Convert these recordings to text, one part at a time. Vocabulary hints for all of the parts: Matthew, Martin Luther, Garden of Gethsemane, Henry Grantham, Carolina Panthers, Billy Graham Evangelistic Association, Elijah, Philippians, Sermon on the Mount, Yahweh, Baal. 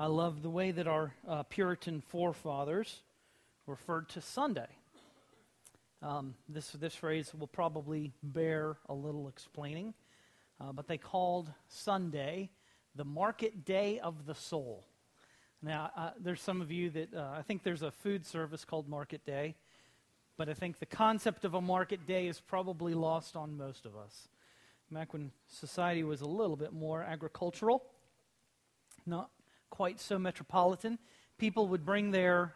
I love the way that our Puritan forefathers referred to Sunday. This phrase will probably bear a little explaining, but they called Sunday the market day of the soul. Now, there's some of you that, I think there's a food service called Market Day, but I think the concept of a market day is probably lost on most of us. Back when society was a little bit more agricultural, not quite so metropolitan, people would bring their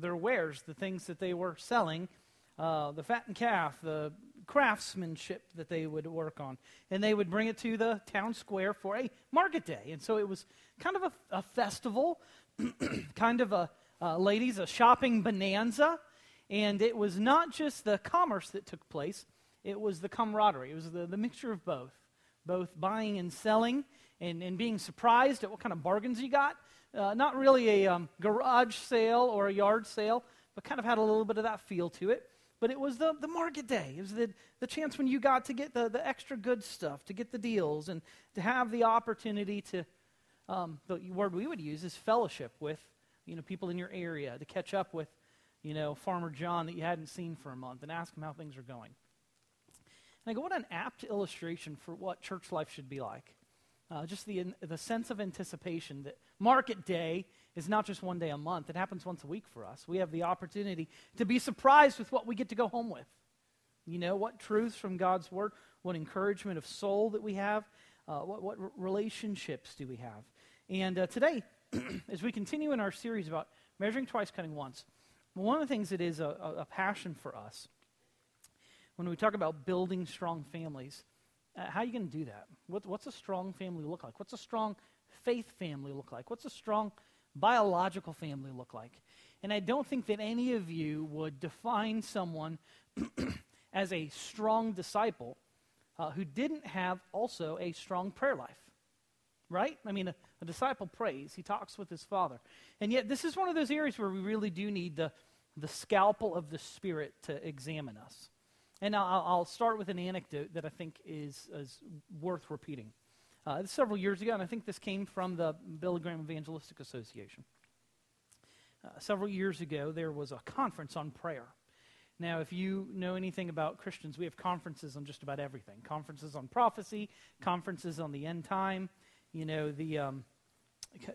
wares, the things that they were selling, the fattened calf, the craftsmanship that they would work on, and they would bring it to the town square for a market day. And so it was kind of a festival, kind of a shopping bonanza, and it was not just the commerce that took place, it was the camaraderie, it was the mixture of both buying and selling, and being surprised at what kind of bargains you got. Not really a garage sale or a yard sale, but kind of had a little bit of that feel to it. But it was the market day. It was the chance when you got to get the extra good stuff, to get the deals, and to have the opportunity to, the word we would use is fellowship with, people in your area, to catch up with, Farmer John that you hadn't seen for a month and ask him how things are going. And I go, what an apt illustration for what church life should be like. Just the sense of anticipation that market day is not just one day a month. It happens once a week for us. We have the opportunity to be surprised with what we get to go home with. What truths from God's Word, what encouragement of soul that we have, what relationships do we have. And today, as we continue in our series about measuring twice, cutting once, one of the things that is a passion for us, when we talk about building strong families, how are you going to do that? What's a strong family look like? What's a strong faith family look like? What's a strong biological family look like? And I don't think that any of you would define someone as a strong disciple who didn't have also a strong prayer life, right? I mean, a disciple prays. He talks with his Father. And yet this is one of those areas where we really do need the scalpel of the Spirit to examine us. And I'll start with an anecdote that I think is worth repeating. Several years ago, and I think this came from the Billy Graham Evangelistic Association. Several years ago, there was a conference on prayer. Now, if you know anything about Christians, we have conferences on just about everything. Conferences on prophecy, conferences on the end time,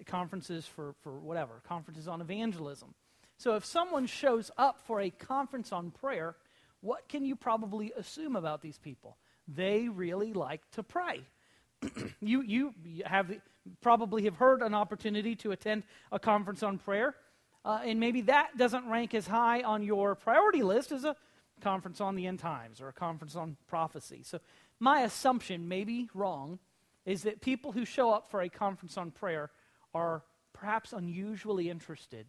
conferences for whatever, conferences on evangelism. So if someone shows up for a conference on prayer, what can you probably assume about these people? They really like to pray. You probably have heard an opportunity to attend a conference on prayer, and maybe that doesn't rank as high on your priority list as a conference on the end times or a conference on prophecy. So my assumption, maybe wrong, is that people who show up for a conference on prayer are perhaps unusually interested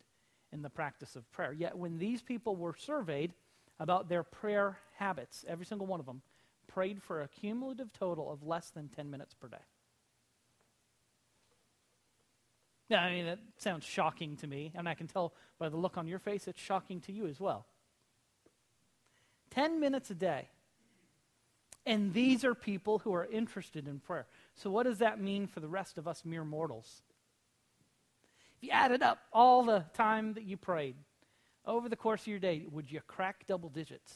in the practice of prayer. Yet when these people were surveyed about their prayer habits, every single one of them prayed for a cumulative total of less than 10 minutes per day. Now, I mean, that sounds shocking to me, and I can tell by the look on your face it's shocking to you as well. 10 minutes a day. And these are people who are interested in prayer. So what does that mean for the rest of us mere mortals? If you added up all the time that you prayed over the course of your day, would you crack double digits?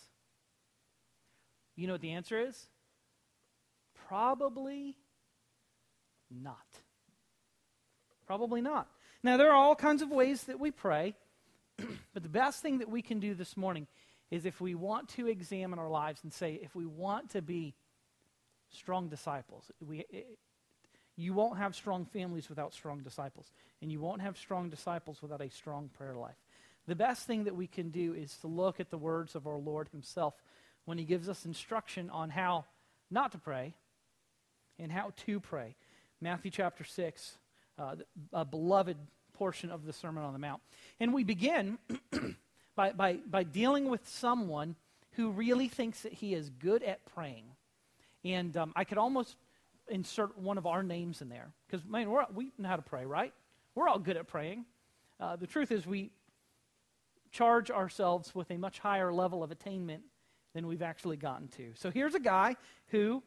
You know what the answer is? Probably not. Probably not. Now, there are all kinds of ways that we pray, but the best thing that we can do this morning is if we want to examine our lives and say, if we want to be strong disciples, you won't have strong families without strong disciples, and you won't have strong disciples without a strong prayer life. The best thing that we can do is to look at the words of our Lord himself when he gives us instruction on how not to pray and how to pray. Matthew chapter 6, a beloved portion of the Sermon on the Mount. And we begin by dealing with someone who really thinks that he is good at praying. And I could almost insert one of our names in there. Because, man, we know how to pray, right? We're all good at praying. The truth is we charge ourselves with a much higher level of attainment than we've actually gotten to. So here's a guy who,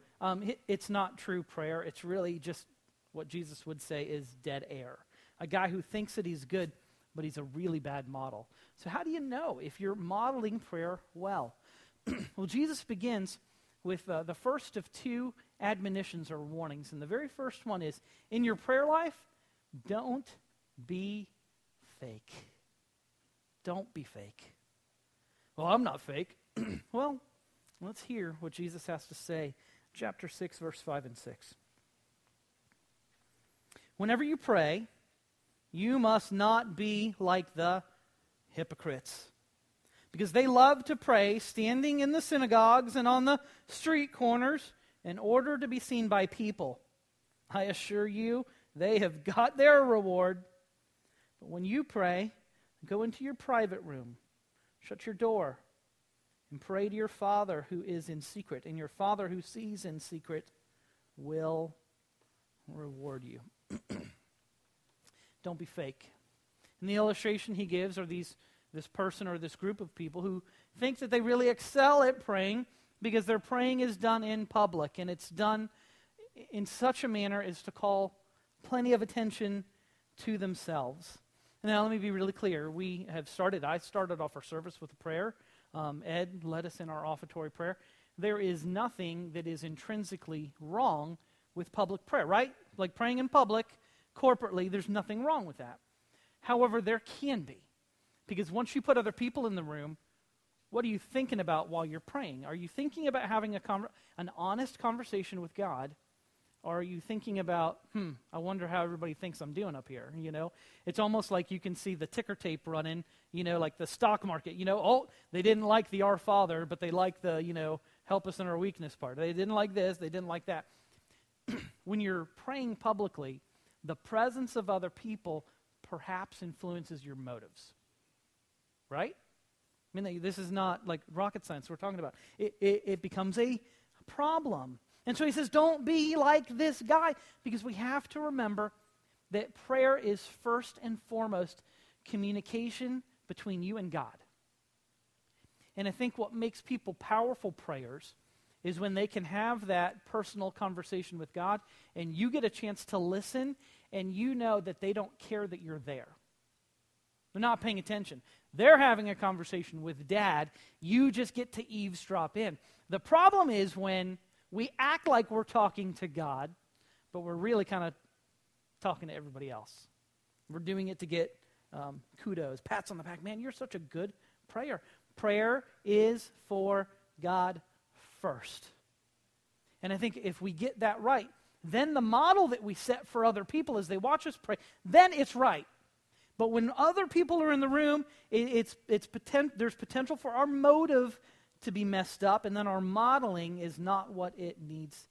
it's not true prayer, it's really just what Jesus would say is dead air. a guy who thinks that he's good, but he's a really bad model. So how do you know if you're modeling prayer well? Well, Jesus begins with the first of two admonitions or warnings. And the very first one is, in your prayer life, don't be fake. Don't be fake. Well, I'm not fake. Well, let's hear what Jesus has to say. Chapter 6, verse 5 and 6. Whenever you pray, you must not be like the hypocrites, because they love to pray standing in the synagogues and on the street corners in order to be seen by people. I assure you, they have got their reward. But when you pray, go into your private room, shut your door, and pray to your Father who is in secret, and your Father who sees in secret will reward you. Don't be fake. And the illustration he gives are this person or this group of people who think that they really excel at praying because their praying is done in public, and it's done in such a manner as to call plenty of attention to themselves. Now, let me be really clear. I started off our service with a prayer. Ed led us in our offertory prayer. There is nothing that is intrinsically wrong with public prayer, right? Like praying in public, corporately, there's nothing wrong with that. However, there can be. Because once you put other people in the room, what are you thinking about while you're praying? Are you thinking about having an honest conversation with God? Or are you thinking about, I wonder how everybody thinks I'm doing up here, you know? It's almost like you can see the ticker tape running, you know, like the stock market, you know? Oh, they didn't like the Our Father, but they like the, you know, help us in our weakness part. They didn't like this, they didn't like that. When you're praying publicly, the presence of other people perhaps influences your motives, right? I mean, this is not like rocket science we're talking about. It becomes a problem. And so he says, don't be like this guy, because we have to remember that prayer is first and foremost communication between you and God. And I think what makes people powerful prayers is when they can have that personal conversation with God, and you get a chance to listen, and you know that they don't care that you're there. They're not paying attention. They're having a conversation with Dad. You just get to eavesdrop in. The problem is when we act like we're talking to God, but we're really kind of talking to everybody else. We're doing it to get kudos, pats on the back. Man, you're such a good prayer. Prayer is for God first. And I think if we get that right, then the model that we set for other people as they watch us pray, then it's right. But when other people are in the room, there's potential for our motive to be messed up, and then our modeling is not what it needs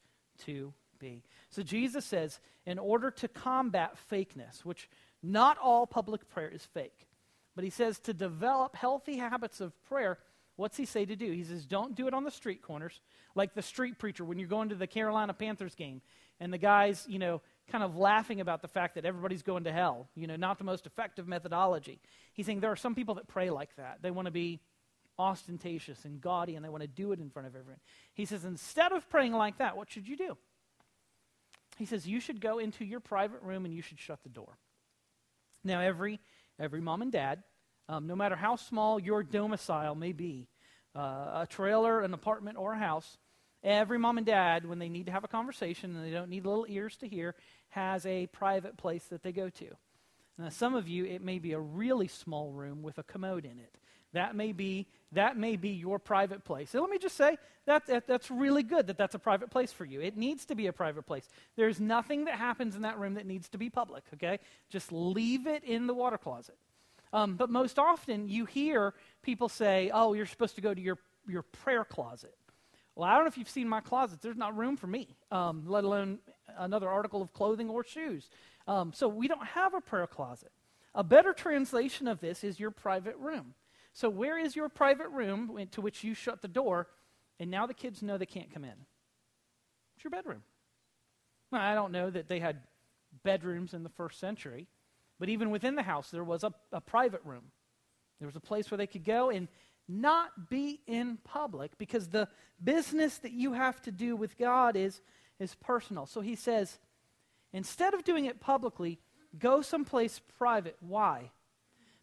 to be. So Jesus says, in order to combat fakeness, which not all public prayer is fake, but he says to develop healthy habits of prayer, what's he say to do? He says, don't do it on the street corners, like the street preacher when you're going to the Carolina Panthers game, and the guy's, you know, kind of laughing about the fact that everybody's going to hell, you know, not the most effective methodology. He's saying there are some people that pray like that. They want to be ostentatious and gaudy, and they want to do it in front of everyone. He says, instead of praying like that, what should you do? He says, you should go into your private room and you should shut the door. Now, every mom and dad, no matter how small your domicile may be, a trailer, an apartment, or a house, every mom and dad, when they need to have a conversation and they don't need little ears to hear, has a private place that they go to. Now, some of you, it may be a really small room with a commode in it. That may be your private place. And let me just say, that's really good that's a private place for you. It needs to be a private place. There's nothing that happens in that room that needs to be public, okay? Just leave it in the water closet. But most often you hear people say, oh, you're supposed to go to your prayer closet. Well, I don't know if you've seen my closet. There's not room for me, let alone another article of clothing or shoes. So we don't have a prayer closet. A better translation of this is your private room. So where is your private room to which you shut the door, and now the kids know they can't come in? It's your bedroom. Now, I don't know that they had bedrooms in the first century, but even within the house there was a private room. There was a place where they could go and not be in public, because the business that you have to do with God is personal. So he says, instead of doing it publicly, go someplace private. Why?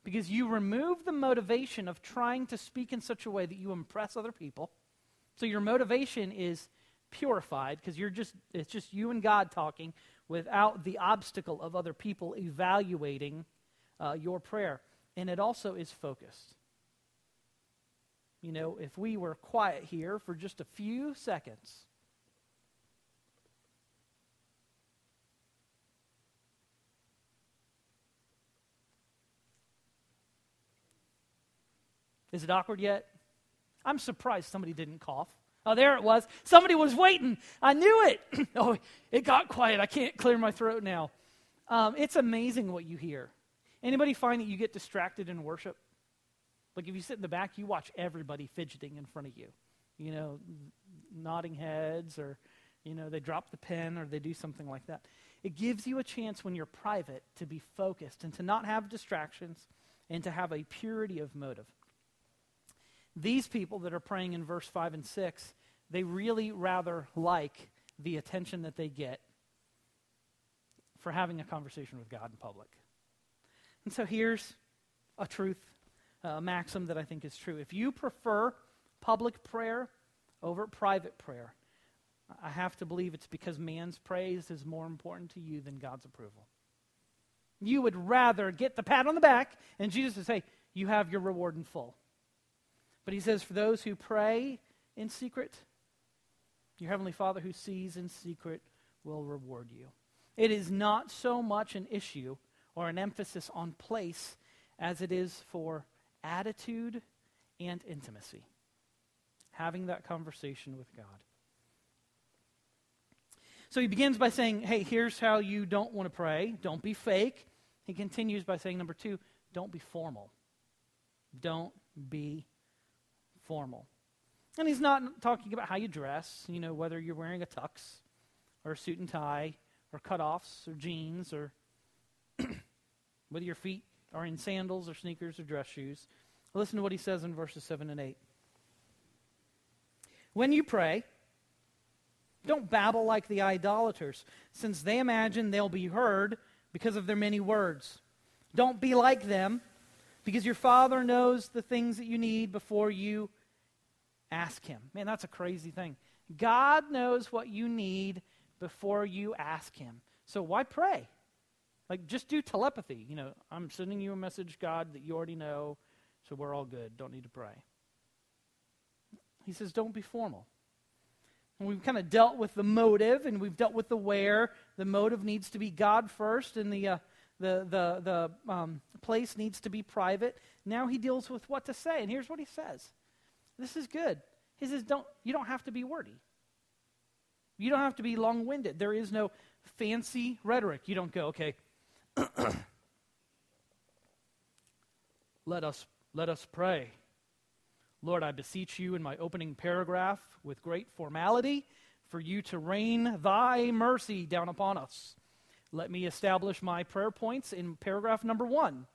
Because you remove the motivation of trying to speak in such a way that you impress other people. So your motivation is purified because it's just you and God talking without the obstacle of other people evaluating your prayer. And it also is focused. You know, if we were quiet here for just a few seconds, is it awkward yet? I'm surprised somebody didn't cough. Oh, there it was. Somebody was waiting. I knew it. Oh, it got quiet. I can't clear my throat now. It's amazing what you hear. Anybody find that you get distracted in worship? Like if you sit in the back, you watch everybody fidgeting in front of you. You know, nodding heads or, you know, they drop the pen or they do something like that. It gives you a chance when you're private to be focused and to not have distractions and to have a purity of motive. These people that are praying in verse 5 and 6, they really rather like the attention that they get for having a conversation with God in public. And so here's a truth, a maxim that I think is true. If you prefer public prayer over private prayer, I have to believe it's because man's praise is more important to you than God's approval. You would rather get the pat on the back, and Jesus would say, you have your reward in full. But he says, for those who pray in secret, your heavenly Father who sees in secret will reward you. It is not so much an issue or an emphasis on place as it is for attitude and intimacy. Having that conversation with God. So he begins by saying, hey, here's how you don't want to pray. Don't be fake. He continues by saying, number two, don't be formal. Don't be formal. And he's not talking about how you dress, you know, whether you're wearing a tux or a suit and tie or cutoffs or jeans or whether your feet are in sandals or sneakers or dress shoes. Listen to what he says in verses 7 and 8. When you pray, don't babble like the idolaters, since they imagine they'll be heard because of their many words. Don't be like them, because your Father knows the things that you need before you ask Him. Man, that's a crazy thing. God knows what you need before you ask Him. So why pray? Like, just do telepathy. You know, I'm sending you a message, God, that you already know, so we're all good. Don't need to pray. He says, don't be formal. And we've kind of dealt with the motive, and we've dealt with the where. The motive needs to be God first, and the place needs to be private. Now he deals with what to say, and here's what he says. This is good. He says, you don't have to be wordy. You don't have to be long-winded. There is no fancy rhetoric. You don't go, okay, let us pray. Lord, I beseech you in my opening paragraph with great formality for you to rain thy mercy down upon us. Let me establish my prayer points in paragraph number 1.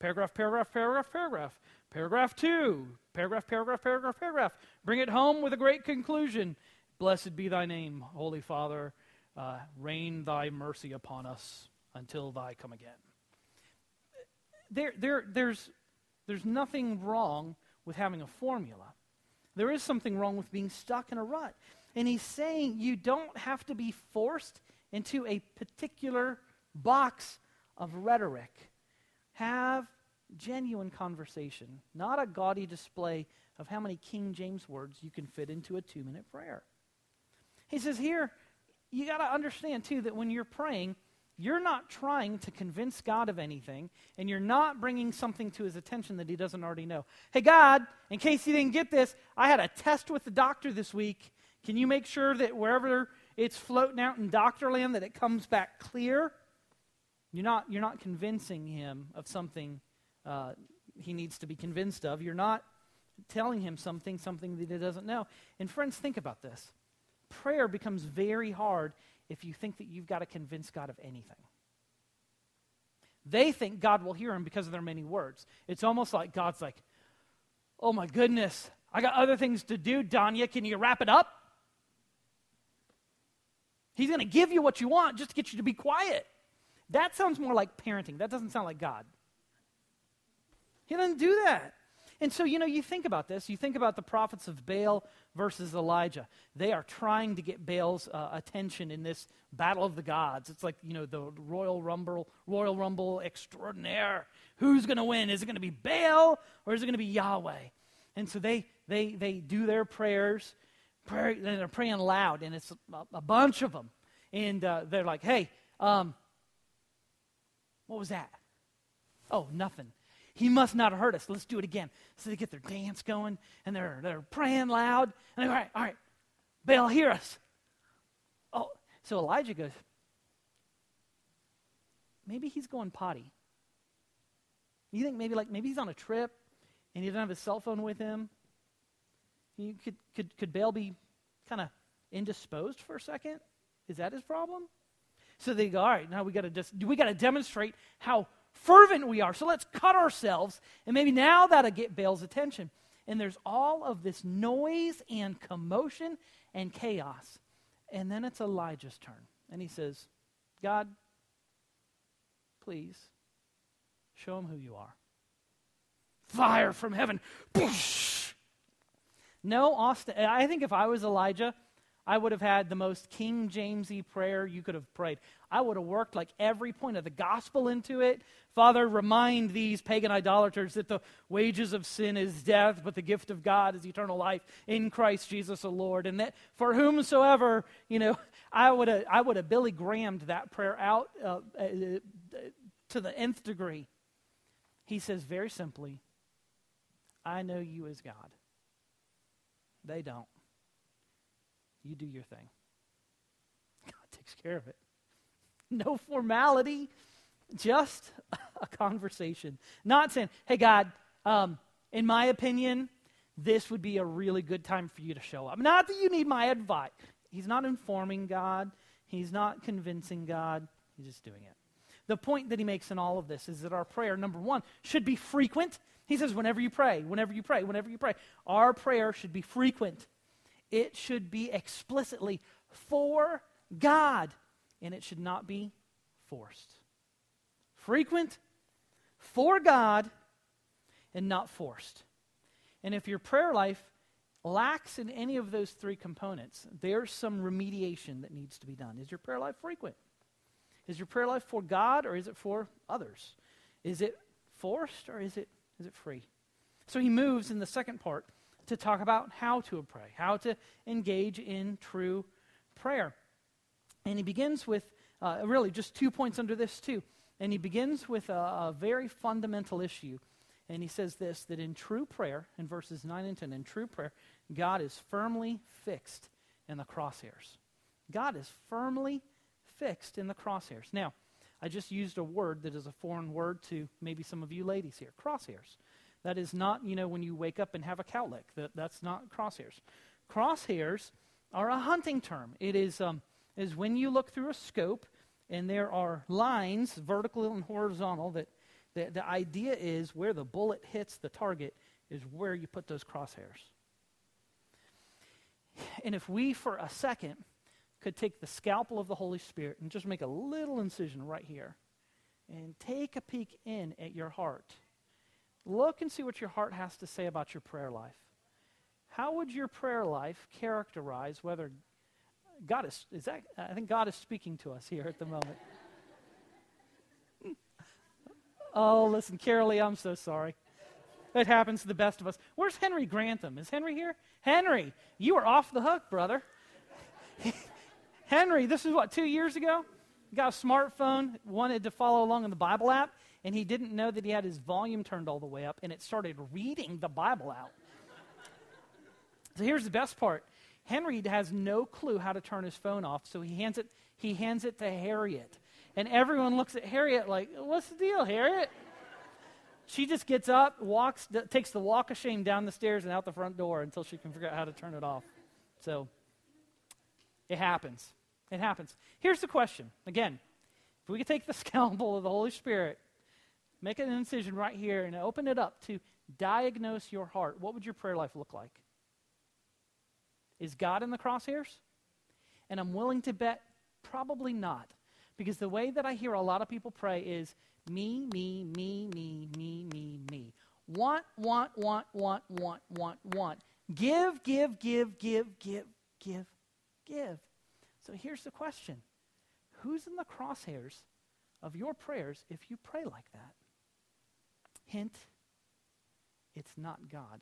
Paragraph. Paragraph 2. Paragraph. Bring it home with a great conclusion. Blessed be thy name, Holy Father. Rain thy mercy upon us until thy come again. There's nothing wrong with having a formula. There is something wrong with being stuck in a rut. And he's saying you don't have to be forced into a particular box of rhetoric. Have genuine conversation, not a gaudy display of how many King James words you can fit into a 2-minute prayer. He says here, you got to understand too that when you're praying, you're not trying to convince God of anything, and you're not bringing something to his attention that he doesn't already know. Hey God, in case you didn't get this, I had a test with the doctor this week. Can you make sure that wherever it's floating out in doctorland that it comes back clear? You're not convincing him of something he needs to be convinced of. You're not telling him something that he doesn't know. And friends, think about this. Prayer becomes very hard if you think that you've got to convince God of anything. They think God will hear him because of their many words. It's almost like God's like, oh my goodness, I got other things to do, Danya, can you wrap it up? He's going to give you what you want just to get you to be quiet. That sounds more like parenting. That doesn't sound like God. He doesn't do that. And so, you think about this. You think about the prophets of Baal versus Elijah. They are trying to get Baal's attention in this battle of the gods. It's like, the Royal Rumble extraordinaire. Who's going to win? Is it going to be Baal or is it going to be Yahweh? And so they do their prayers. They're praying loud, and it's a bunch of them. And they're like, hey, what was that? Oh, nothing. He must not have heard us. Let's do it again. So they get their dance going, and they're praying loud. And they're all right, Baal, hear us. Oh, so Elijah goes, maybe he's going potty. You think maybe he's on a trip, and he doesn't have his cell phone with him? You could Baal be kind of indisposed for a second? Is that his problem? So they go, all right, now we got to demonstrate how fervent we are. So let's cut ourselves, and maybe now that'll get Baal's attention. And there's all of this noise and commotion and chaos. And then it's Elijah's turn. And he says, God, please show him who you are. Fire from heaven. Boosh! No, Austin, I think if I was Elijah, I would have had the most King Jamesy prayer you could have prayed. I would have worked like every point of the gospel into it. Father, remind these pagan idolaters that the wages of sin is death, but the gift of God is eternal life in Christ Jesus the Lord. And that for whomsoever, I would have Billy Graham'd that prayer out to the nth degree. He says very simply, I know you as God. They don't. You do your thing. God takes care of it. No formality, just a conversation. Not saying, hey, God, in my opinion, this would be a really good time for you to show up. Not that you need my advice. He's not informing God. He's not convincing God. He's just doing it. The point that he makes in all of this is that our prayer, number one, should be frequent. He says, whenever you pray, whenever you pray, whenever you pray. Our prayer should be frequent. It should be explicitly for God, and it should not be forced. Frequent, for God, and not forced. And if your prayer life lacks in any of those three components, there's some remediation that needs to be done. Is your prayer life frequent? Is your prayer life for God, or is it for others? Is it forced, or is it free? So he moves in the second part to talk about how to pray, how to engage in true prayer. And he begins with, really just 2 points under this too, and he begins with a very fundamental issue, and he says this, that in true prayer, in verses 9 and 10, in true prayer, God is firmly fixed in the crosshairs. God is firmly fixed in the crosshairs. Now, I just used a word that is a foreign word to maybe some of you ladies here, crosshairs. That is not, when you wake up and have a cowlick. That's not crosshairs. Crosshairs are a hunting term. It is when you look through a scope and there are lines, vertical and horizontal, that the idea is where the bullet hits the target is where you put those crosshairs. And if we for a second could take the scalpel of the Holy Spirit and just make a little incision right here and take a peek in at your heart, look and see what your heart has to say about your prayer life. How would your prayer life characterize whether God is that? I think God is speaking to us here at the moment. Oh, listen, Carolee, I'm so sorry. It happens to the best of us. Where's Henry Grantham? Is Henry here? Henry, you are off the hook, brother. Henry, this is 2 years ago? Got a smartphone, wanted to follow along in the Bible app, and he didn't know that he had his volume turned all the way up, and it started reading the Bible out. So here's the best part. Henry has no clue how to turn his phone off, so he hands it to Harriet. And everyone looks at Harriet like, what's the deal, Harriet? She just gets up, walks, takes the walk of shame down the stairs and out the front door until she can figure out how to turn it off. So it happens. It happens. Here's the question. Again, if we could take the scalpel of the Holy Spirit, make an incision right here and open it up to diagnose your heart. What would your prayer life look like? Is God in the crosshairs? And I'm willing to bet probably not, Because the way that I hear a lot of people pray is me, me, me, me, me, me, me. Want. Give. So here's the question. Who's in the crosshairs of your prayers if you pray like that? Hint, it's not God.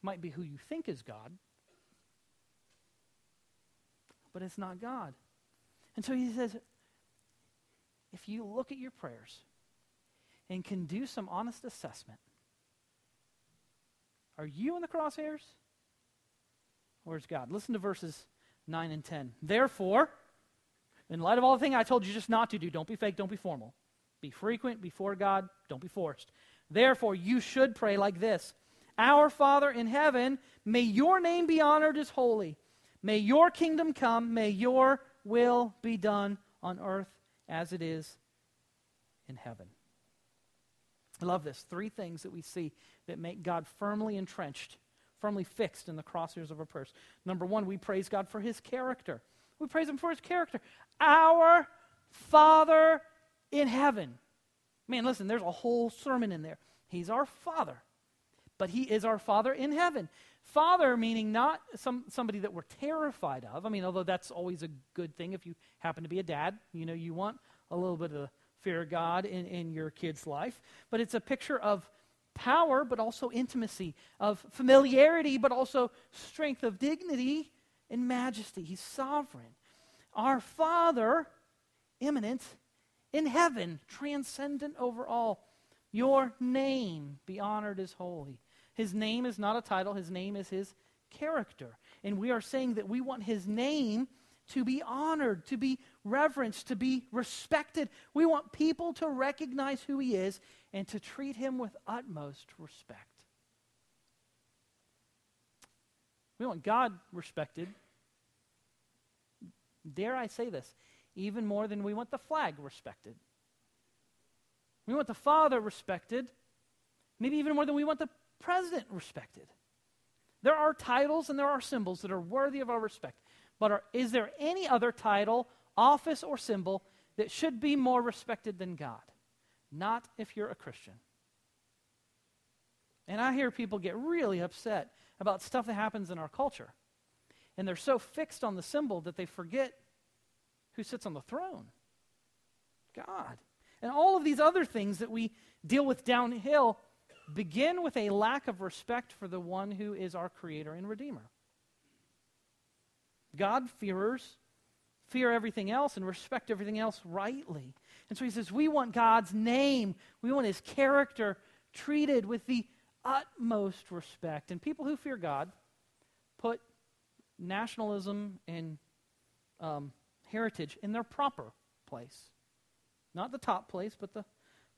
Might be who you think is God, but it's not God. And so he says, if you look at your prayers and can do some honest assessment, are you in the crosshairs or is God? Listen to verses 9 and 10. Therefore, in light of all the things I told you just not to do, don't be fake, don't be formal. Be frequent before God, don't be forced. Therefore, you should pray like this. Our Father in heaven, may your name be honored as holy. May your kingdom come, may your will be done on earth as it is in heaven. I love this. Three things that we see that make God firmly entrenched, firmly fixed in the crosshairs of our prayers. Number one, we praise God for his character. We praise him for his character. Our Father in heaven. Man, listen, there's a whole sermon in there. He's our Father, but he is our Father in heaven. Father meaning not somebody that we're terrified of. I mean, although that's always a good thing if you happen to be a dad. You know, you want a little bit of fear of God in your kid's life. But it's a picture of power, but also intimacy, of familiarity, but also strength, of dignity and majesty. He's sovereign. Our Father, immanent, in heaven, transcendent over all. Your name be honored as holy. His name is not a title. His name is his character. And we are saying that we want his name to be honored, to be reverenced, to be respected. We want people to recognize who he is and to treat him with utmost respect. We want God respected. Dare I say this, even more than we want the flag respected. We want the Father respected, maybe even more than we want the President respected. There are titles and there are symbols that are worthy of our respect, but is there any other title, office, or symbol that should be more respected than God? Not if you're a Christian. And I hear people get really upset about stuff that happens in our culture, and they're so fixed on the symbol that they forget who sits on the throne, God. And all of these other things that we deal with downhill begin with a lack of respect for the one who is our Creator and Redeemer. God-fearers fear everything else and respect everything else rightly. And so he says, we want God's name, we want his character treated with the utmost respect. And people who fear God put nationalism and heritage in their proper place. Not the top place, but the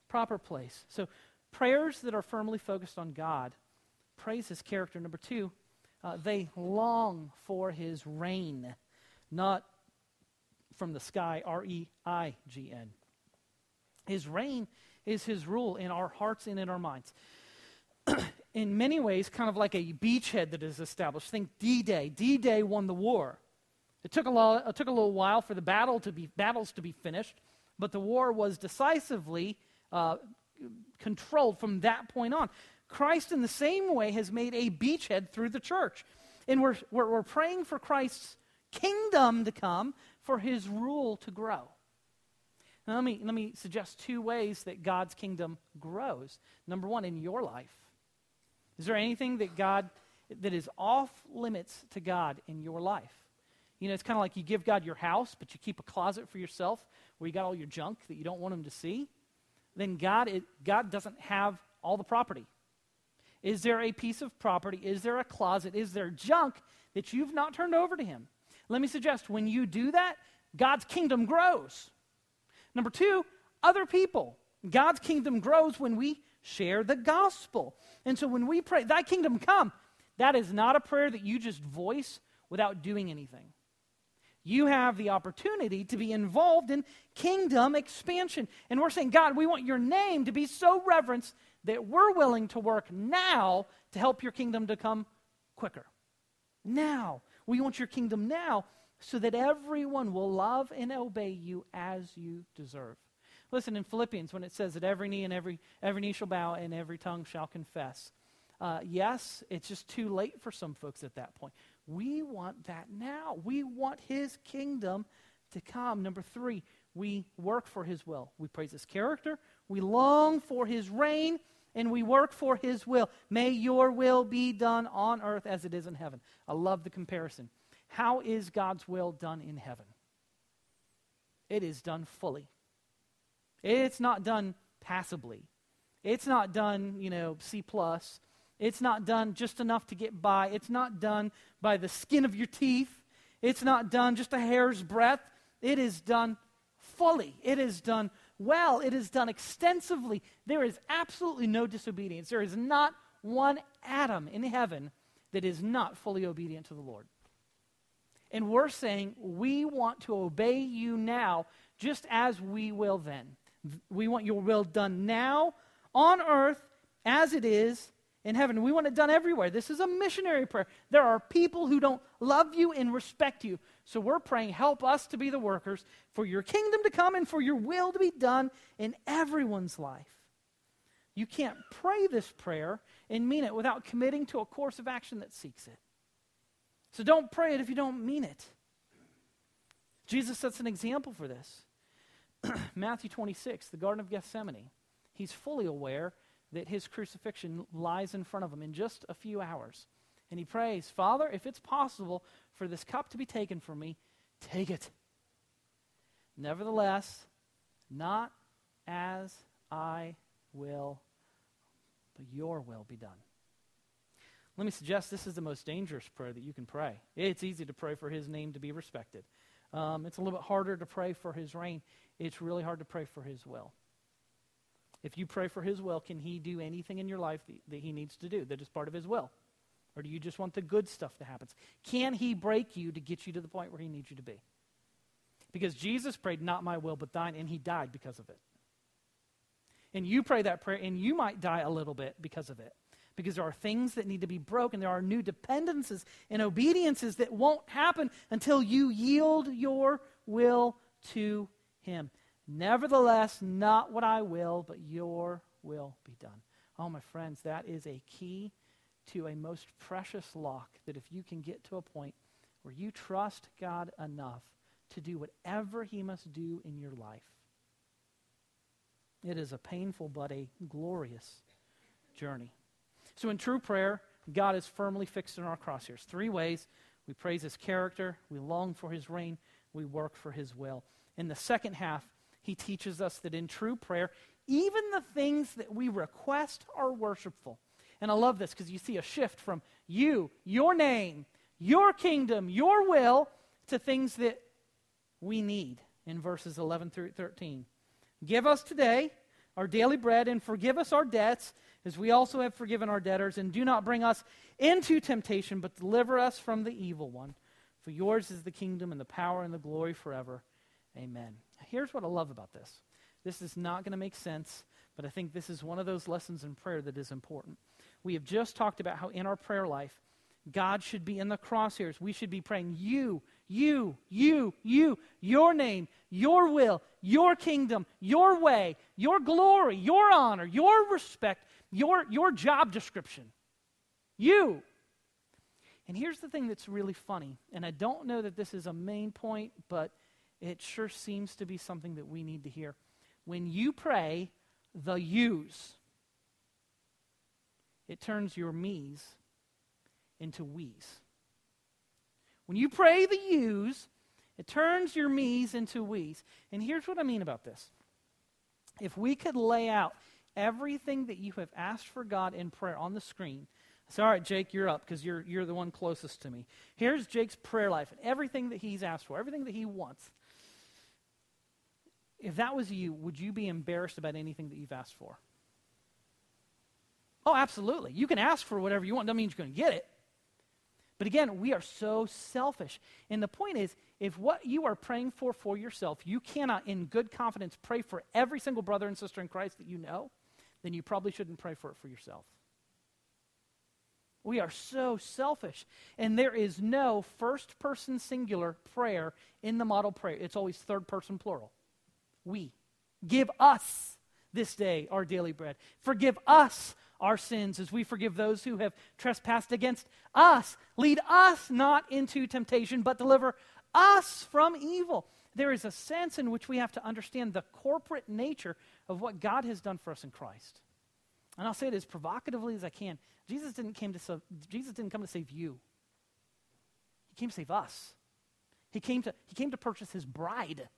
proper place. So prayers that are firmly focused on God praise his character. Number two, they long for his reign, not from the sky, R-E-I-G-N. His reign is his rule in our hearts and in our minds. In many ways, kind of like a beachhead that is established. Think D-Day. D-Day won the war. It took a little while for the battles to be finished, but the war was decisively controlled from that point on. Christ, in the same way, has made a beachhead through the church. And we're praying for Christ's kingdom to come, for his rule to grow. Now, let me suggest two ways that God's kingdom grows. Number one, in your life. Is there anything that is off limits to God in your life? You know, it's kind of like you give God your house, but you keep a closet for yourself where you got all your junk that you don't want him to see. Then God doesn't have all the property. Is there a piece of property? Is there a closet? Is there junk that you've not turned over to him? Let me suggest, when you do that, God's kingdom grows. Number two, other people. God's kingdom grows when we share the gospel. And so when we pray, thy kingdom come, that is not a prayer that you just voice without doing anything. You have the opportunity to be involved in kingdom expansion. And we're saying, God, we want your name to be so reverenced that we're willing to work now to help your kingdom to come quicker. Now. We want your kingdom now so that everyone will love and obey you as you deserve. Listen, in Philippians, when it says that every knee and every knee shall bow and every tongue shall confess. Yes, it's just too late for some folks at that point. We want that now. We want his kingdom to come. Number three, we work for his will. We praise his character. We long for his reign. And we work for his will. May your will be done on earth as it is in heaven. I love the comparison. How is God's will done in heaven? It is done fully. It's not done passably. It's not done, C+. It's not done just enough to get by. It's not done by the skin of your teeth. It's not done just a hair's breadth. It is done fully. It is done well. It is done extensively. There is absolutely no disobedience. There is not one atom in heaven that is not fully obedient to the Lord. And we're saying we want to obey you now just as we will then. We want your will done now on earth as it is in heaven. We want it done everywhere. This is a missionary prayer. There are people who don't love you and respect you. So we're praying, help us to be the workers for your kingdom to come and for your will to be done in everyone's life. You can't pray this prayer and mean it without committing to a course of action that seeks it. So don't pray it if you don't mean it. Jesus sets an example for this. Matthew 26, the Garden of Gethsemane. He's fully aware that his crucifixion lies in front of him in just a few hours. And he prays, Father, if it's possible for this cup to be taken from me, take it. Nevertheless, not as I will, but your will be done. Let me suggest this is the most dangerous prayer that you can pray. It's easy to pray for his name to be respected. It's a little bit harder to pray for his reign. It's really hard to pray for his will. If you pray for his will, can he do anything in your life that he needs to do that is part of his will? Or do you just want the good stuff that happens? Can he break you to get you to the point where he needs you to be? Because Jesus prayed, not my will but thine, and he died because of it. And you pray that prayer, and you might die a little bit because of it. Because there are things that need to be broken. There are new dependences and obediences that won't happen until you yield your will to him. Nevertheless, not what I will, but your will be done. Oh, my friends, that is a key to a most precious lock that if you can get to a point where you trust God enough to do whatever he must do in your life, it is a painful but a glorious journey. So in true prayer, God is firmly fixed in our crosshairs. Three ways. We praise his character, we long for his reign, we work for his will. In the second half, he teaches us that in true prayer, even the things that we request are worshipful. And I love this because you see a shift from you, your name, your kingdom, your will, to things that we need in verses 11 through 13. Give us today our daily bread and forgive us our debts as we also have forgiven our debtors. And do not bring us into temptation, but deliver us from the evil one. For yours is the kingdom and the power and the glory forever. Amen. Here's what I love about this. This is not going to make sense, but I think this is one of those lessons in prayer that is important. We have just talked about how in our prayer life, God should be in the crosshairs. We should be praying you, your name, your will, your kingdom, your way, your glory, your honor, your respect, your job description. You. And here's the thing that's really funny, and I don't know that this is a main point, but it sure seems to be something that we need to hear. When you pray the yous, it turns your me's into we's. When you pray the yous, it turns your me's into we's. And here's what I mean about this. If we could lay out everything that you have asked for God in prayer on the screen, so, all right, Jake, you're up because you're the one closest to me. Here's Jake's prayer life and everything that he's asked for, everything that he wants. If that was you, would you be embarrassed about anything that you've asked for? Oh, absolutely. You can ask for whatever you want. Doesn't mean you're going to get it. But again, we are so selfish. And the point is, if what you are praying for yourself, you cannot in good confidence pray for every single brother and sister in Christ that you know, then you probably shouldn't pray for it for yourself. We are so selfish. And there is no first-person singular prayer in the model prayer. It's always third-person plural. We. Give us this day our daily bread. Forgive us our sins as we forgive those who have trespassed against us. Lead us not into temptation, but deliver us from evil. There is a sense in which we have to understand the corporate nature of what God has done for us in Christ. And I'll say it as provocatively as I can. Jesus didn't come to save you. He came to save us. He came to purchase his bride.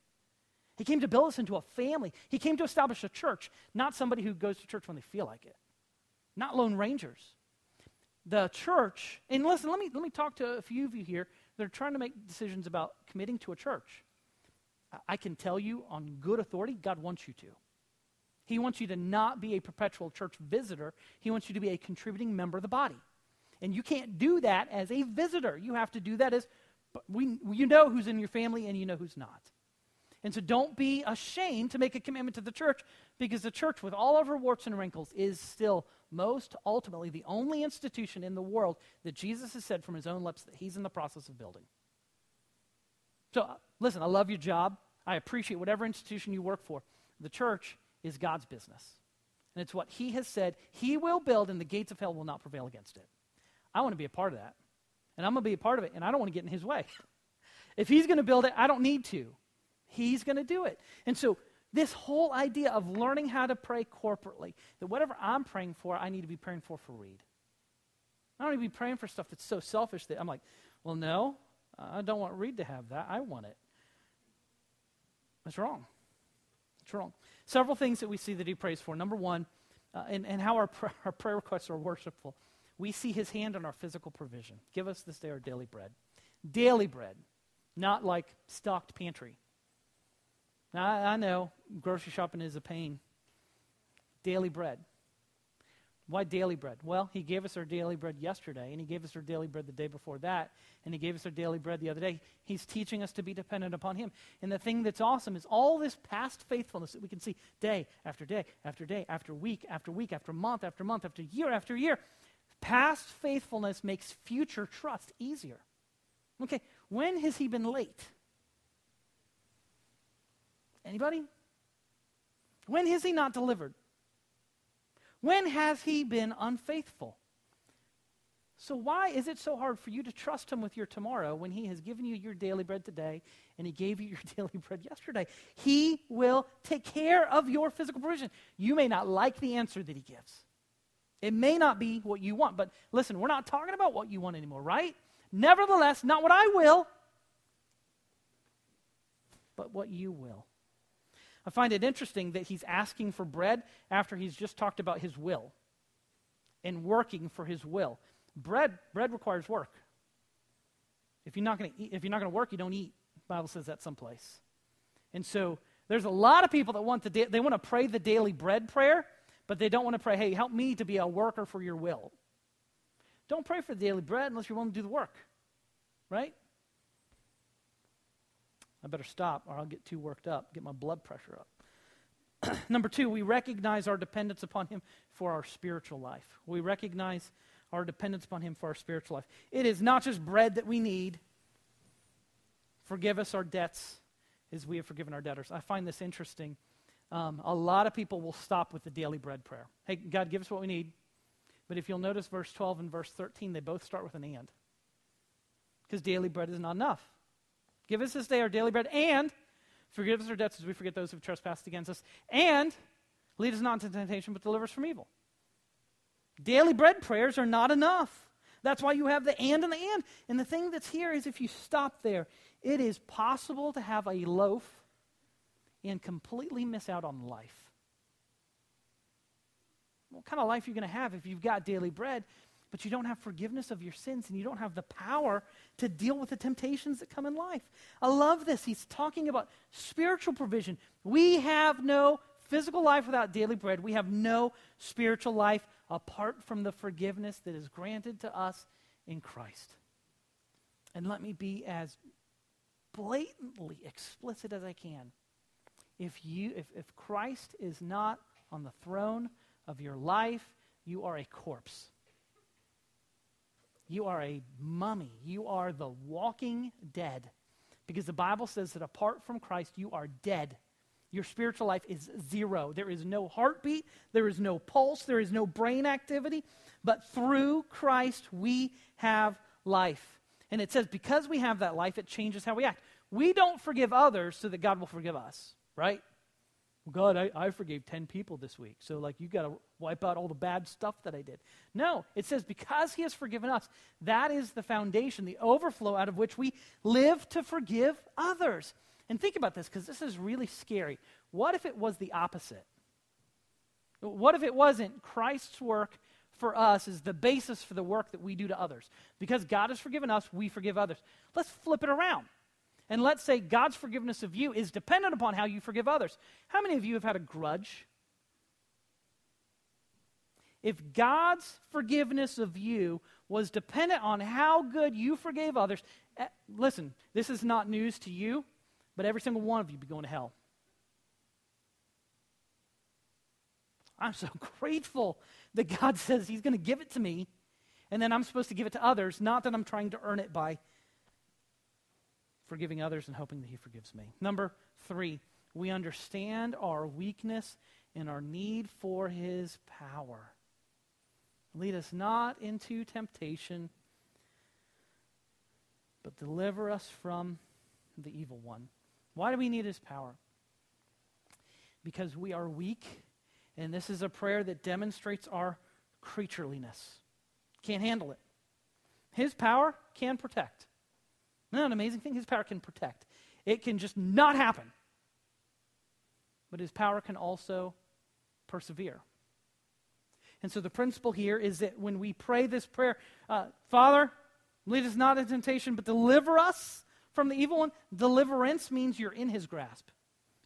He came to build us into a family. He came to establish a church, not somebody who goes to church when they feel like it. Not lone rangers. The church, and listen, let me talk to a few of you here that are trying to make decisions about committing to a church. I can tell you on good authority, God wants you to. He wants you to not be a perpetual church visitor. He wants you to be a contributing member of the body. And you can't do that as a visitor. You have to do that as, you know who's in your family and you know who's not. And so don't be ashamed to make a commitment to the church, because the church, with all of her warts and wrinkles, is still most ultimately the only institution in the world that Jesus has said from his own lips that he's in the process of building. So listen, I love your job. I appreciate whatever institution you work for. The church is God's business. And it's what he has said he will build, and the gates of hell will not prevail against it. I want to be a part of that. And I'm going to be a part of it, and I don't want to get in his way. If he's going to build it, I don't need to. He's going to do it. And so this whole idea of learning how to pray corporately, that whatever I'm praying for, I need to be praying for Reed. I don't need to be praying for stuff that's so selfish that I'm like, well, no, I don't want Reed to have that. I want it. That's wrong. It's wrong. Several things that we see that he prays for. Number one, and how our prayer requests are worshipful. We see his hand on our physical provision. Give us this day our daily bread. Daily bread, not like stocked pantry. Now, I know grocery shopping is a pain. Daily bread. Why daily bread? Well, he gave us our daily bread yesterday, and he gave us our daily bread the day before that, and he gave us our daily bread the other day. He's teaching us to be dependent upon him. And the thing that's awesome is all this past faithfulness that we can see day after day after day after week after week after month after month after year after year. Past faithfulness makes future trust easier. Okay, when has he been late? Anybody? When has he not delivered? When has he been unfaithful? So why is it so hard for you to trust him with your tomorrow when he has given you your daily bread today and he gave you your daily bread yesterday? He will take care of your physical provision. You may not like the answer that he gives. It may not be what you want, but listen, we're not talking about what you want anymore, right? Nevertheless, not what I will, but what you will. I find it interesting that he's asking for bread after he's just talked about his will and working for his will. Bread requires work. If you're not going to work, you don't eat. The Bible says that someplace. And so there's a lot of people that want they want to pray the daily bread prayer, but they don't want to pray, hey, help me to be a worker for your will. Don't pray for the daily bread unless you're willing to do the work, right? I better stop or I'll get too worked up, get my blood pressure up. Number two, we recognize our dependence upon him for our spiritual life. We recognize our dependence upon him for our spiritual life. It is not just bread that we need. Forgive us our debts as we have forgiven our debtors. I find this interesting. A lot of people will stop with the daily bread prayer. Hey, God, give us what we need. But if you'll notice verse 12 and verse 13, they both start with an and. Because daily bread is not enough. Give us this day our daily bread, and forgive us our debts as we forget those who have trespassed against us, and lead us not into temptation, but deliver us from evil. Daily bread prayers are not enough. That's why you have the and and the and. And the thing that's here is if you stop there, it is possible to have a loaf and completely miss out on life. What kind of life are you going to have if you've got daily bread, but you don't have forgiveness of your sins, and you don't have the power to deal with the temptations that come in life? I love this. He's talking about spiritual provision. We have no physical life without daily bread. We have no spiritual life apart from the forgiveness that is granted to us in Christ. And let me be as blatantly explicit as I can. If Christ is not on the throne of your life, you are a corpse. You are a mummy. You are the walking dead. Because the Bible says that apart from Christ, you are dead. Your spiritual life is zero. There is no heartbeat. There is no pulse. There is no brain activity. But through Christ, we have life. And it says because we have that life, it changes how we act. We don't forgive others so that God will forgive us, right? Well, God, I forgave 10 people this week. So, like, you got to wipe out all the bad stuff that I did. No, it says because he has forgiven us, that is the foundation, the overflow out of which we live to forgive others. And think about this, because this is really scary. What if it was the opposite? What if it wasn't Christ's work for us is the basis for the work that we do to others? Because God has forgiven us, we forgive others. Let's flip it around. And let's say God's forgiveness of you is dependent upon how you forgive others. How many of you have had a grudge? If God's forgiveness of you was dependent on how good you forgave others, listen, this is not news to you, but every single one of you would be going to hell. I'm so grateful that God says he's going to give it to me, and then I'm supposed to give it to others, not that I'm trying to earn it by forgiving others and hoping that he forgives me. Number three, we understand our weakness and our need for his power. Lead us not into temptation, but deliver us from the evil one. Why do we need his power? Because we are weak, and this is a prayer that demonstrates our creatureliness. Can't handle it. His power can protect. Isn't that an amazing thing? His power can protect. It can just not happen. But his power can also persevere. And so the principle here is that when we pray this prayer, Father, lead us not into temptation, but deliver us from the evil one. Deliverance means you're in his grasp,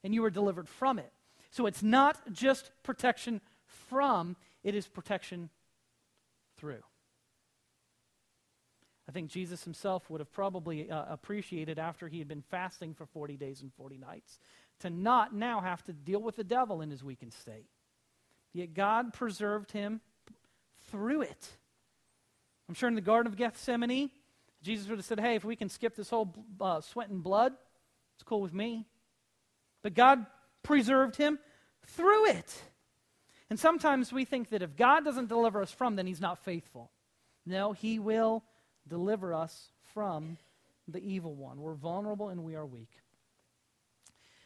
and you are delivered from it. So it's not just protection from, it is protection through. I think Jesus himself would have probably appreciated, after he had been fasting for 40 days and 40 nights, to not now have to deal with the devil in his weakened state. Yet God preserved him through it. I'm sure in the Garden of Gethsemane, Jesus would have said, hey, if we can skip this whole sweat and blood, it's cool with me. But God preserved him through it. And sometimes we think that if God doesn't deliver us from, then he's not faithful. No, he will deliver us from the evil one. We're vulnerable and we are weak.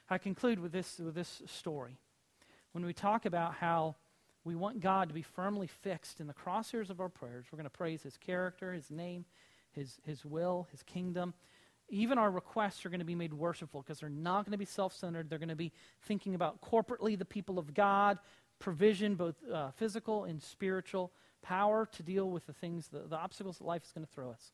I conclude with this story. When we talk about how we want God to be firmly fixed in the crosshairs of our prayers, we're going to praise his character, his name, his will, his kingdom. Even our requests are going to be made worshipful because they're not going to be self-centered. They're going to be thinking about corporately the people of God, provision, both physical and spiritual, power to deal with the things, the obstacles that life is going to throw us.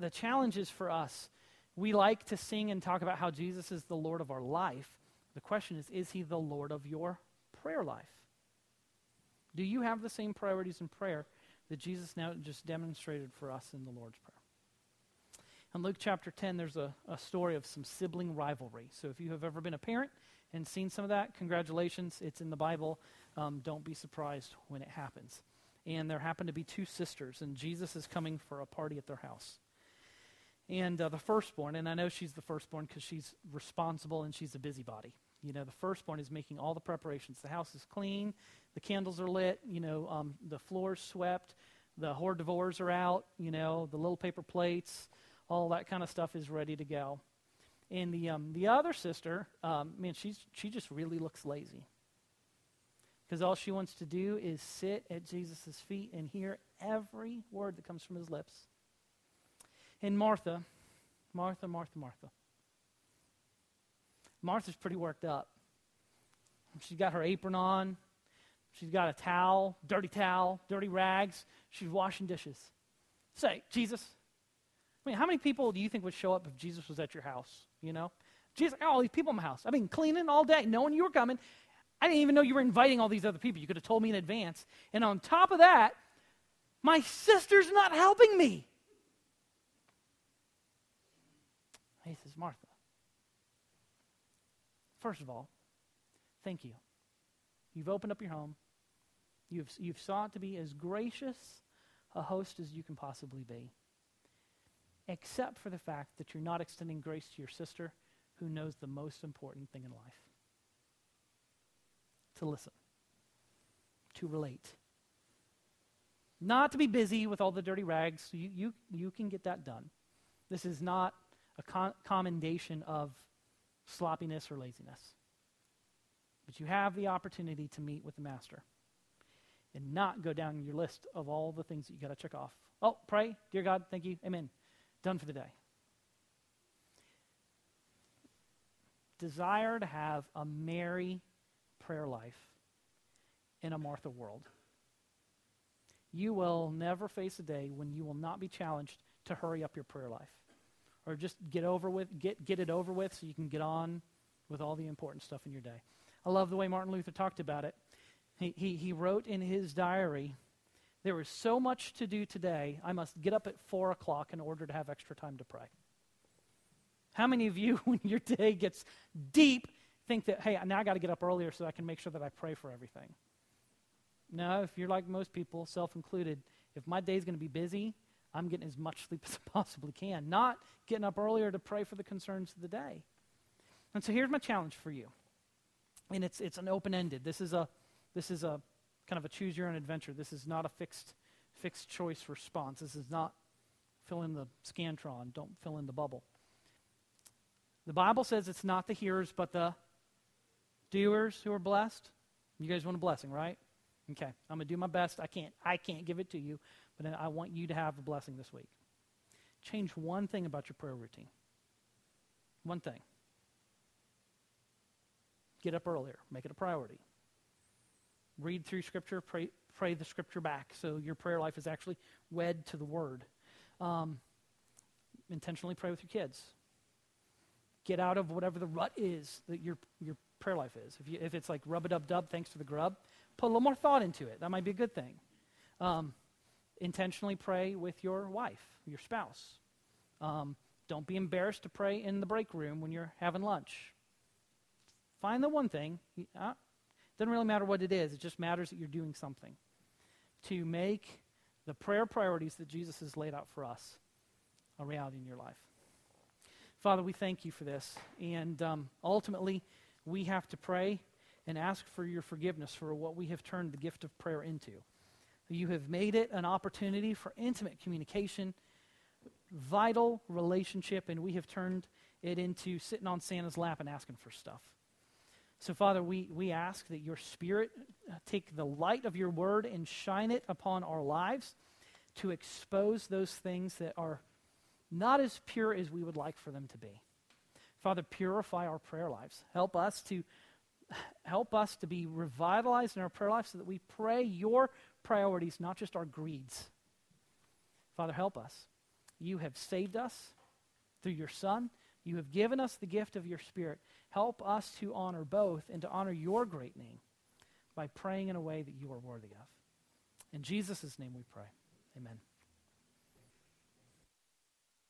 The challenges for us, we like to sing and talk about how Jesus is the Lord of our life. The question is he the Lord of your prayer life? Do you have the same priorities in prayer that Jesus now just demonstrated for us in the Lord's Prayer? In Luke chapter 10, there's a story of some sibling rivalry. So if you have ever been a parent and seen some of that, congratulations, it's in the Bible. Don't be surprised when it happens. And there happened to be two sisters, and Jesus is coming for a party at their house. And the firstborn, and I know she's the firstborn because she's responsible and she's a busybody. You know, the firstborn is making all the preparations. The house is clean, the candles are lit, you know, the floor's swept, the hors d'oeuvres are out, you know, the little paper plates, all that kind of stuff is ready to go. And the other sister, man, she just really looks lazy. Because all she wants to do is sit at Jesus' feet and hear every word that comes from his lips. And Martha. Martha's pretty worked up. She's got her apron on. She's got a towel, dirty rags. She's washing dishes. Say, Jesus, I mean, how many people do you think would show up if Jesus was at your house, you know? Jesus, all these people in my house. I've been cleaning all day, knowing you were coming. I didn't even know you were inviting all these other people. You could have told me in advance. And on top of that, my sister's not helping me. He says, Martha, first of all, thank you. You've opened up your home. You've sought to be as gracious a host as you can possibly be, except for the fact that you're not extending grace to your sister who knows the most important thing in life: to listen, to relate. Not to be busy with all the dirty rags. You can get that done. This is not a commendation of sloppiness or laziness. But you have the opportunity to meet with the master and not go down your list of all the things that you got to check off. Oh, pray, dear God, thank you, amen. Done for the day. Desire to have a Mary prayer life in a Martha world. You will never face a day when you will not be challenged to hurry up your prayer life, or just get it over with so you can get on with all the important stuff in your day. I love the way Martin Luther talked about it. He wrote in his diary, "There is so much to do today, I must get up at 4 o'clock in order to have extra time to pray." How many of you, when your day gets deep, think that, hey, now I got to get up earlier so I can make sure that I pray for everything? No, if you're like most people, self-included, if my day's going to be busy, I'm getting as much sleep as I possibly can, not getting up earlier to pray for the concerns of the day. And so here's my challenge for you. And it's an open-ended. This is a kind of a choose your own adventure. This is not a fixed choice response. This is not fill in the scantron, don't fill in the bubble. The Bible says it's not the hearers but the doers who are blessed. You guys want a blessing, right? Okay, I'm going to do my best. I can't give it to you, but I want you to have a blessing this week. Change one thing about your prayer routine. One thing. Get up earlier. Make it a priority. Read through Scripture. Pray the Scripture back so your prayer life is actually wed to the Word. Intentionally pray with your kids. Get out of whatever the rut is that your prayer life is. If it's like rub-a-dub-dub, thanks for the grub, put a little more thought into it. That might be a good thing. Intentionally pray with your wife, your spouse. Don't be embarrassed to pray in the break room when you're having lunch. Find the one thing. Doesn't really matter what it is. It just matters that you're doing something to make the prayer priorities that Jesus has laid out for us a reality in your life. Father, we thank you for this. And ultimately, we have to pray and ask for your forgiveness for what we have turned the gift of prayer into. You have made it an opportunity for intimate communication, vital relationship, and we have turned it into sitting on Santa's lap and asking for stuff. So, Father, we ask that your Spirit take the light of your word and shine it upon our lives to expose those things that are not as pure as we would like for them to be. Father, purify our prayer lives. Help us to be revitalized in our prayer life so that we pray your priorities, not just our greeds. Father, help us. You have saved us through your Son. You have given us the gift of your Spirit. Help us to honor both and to honor your great name by praying in a way that you are worthy of. In Jesus' name we pray. Amen.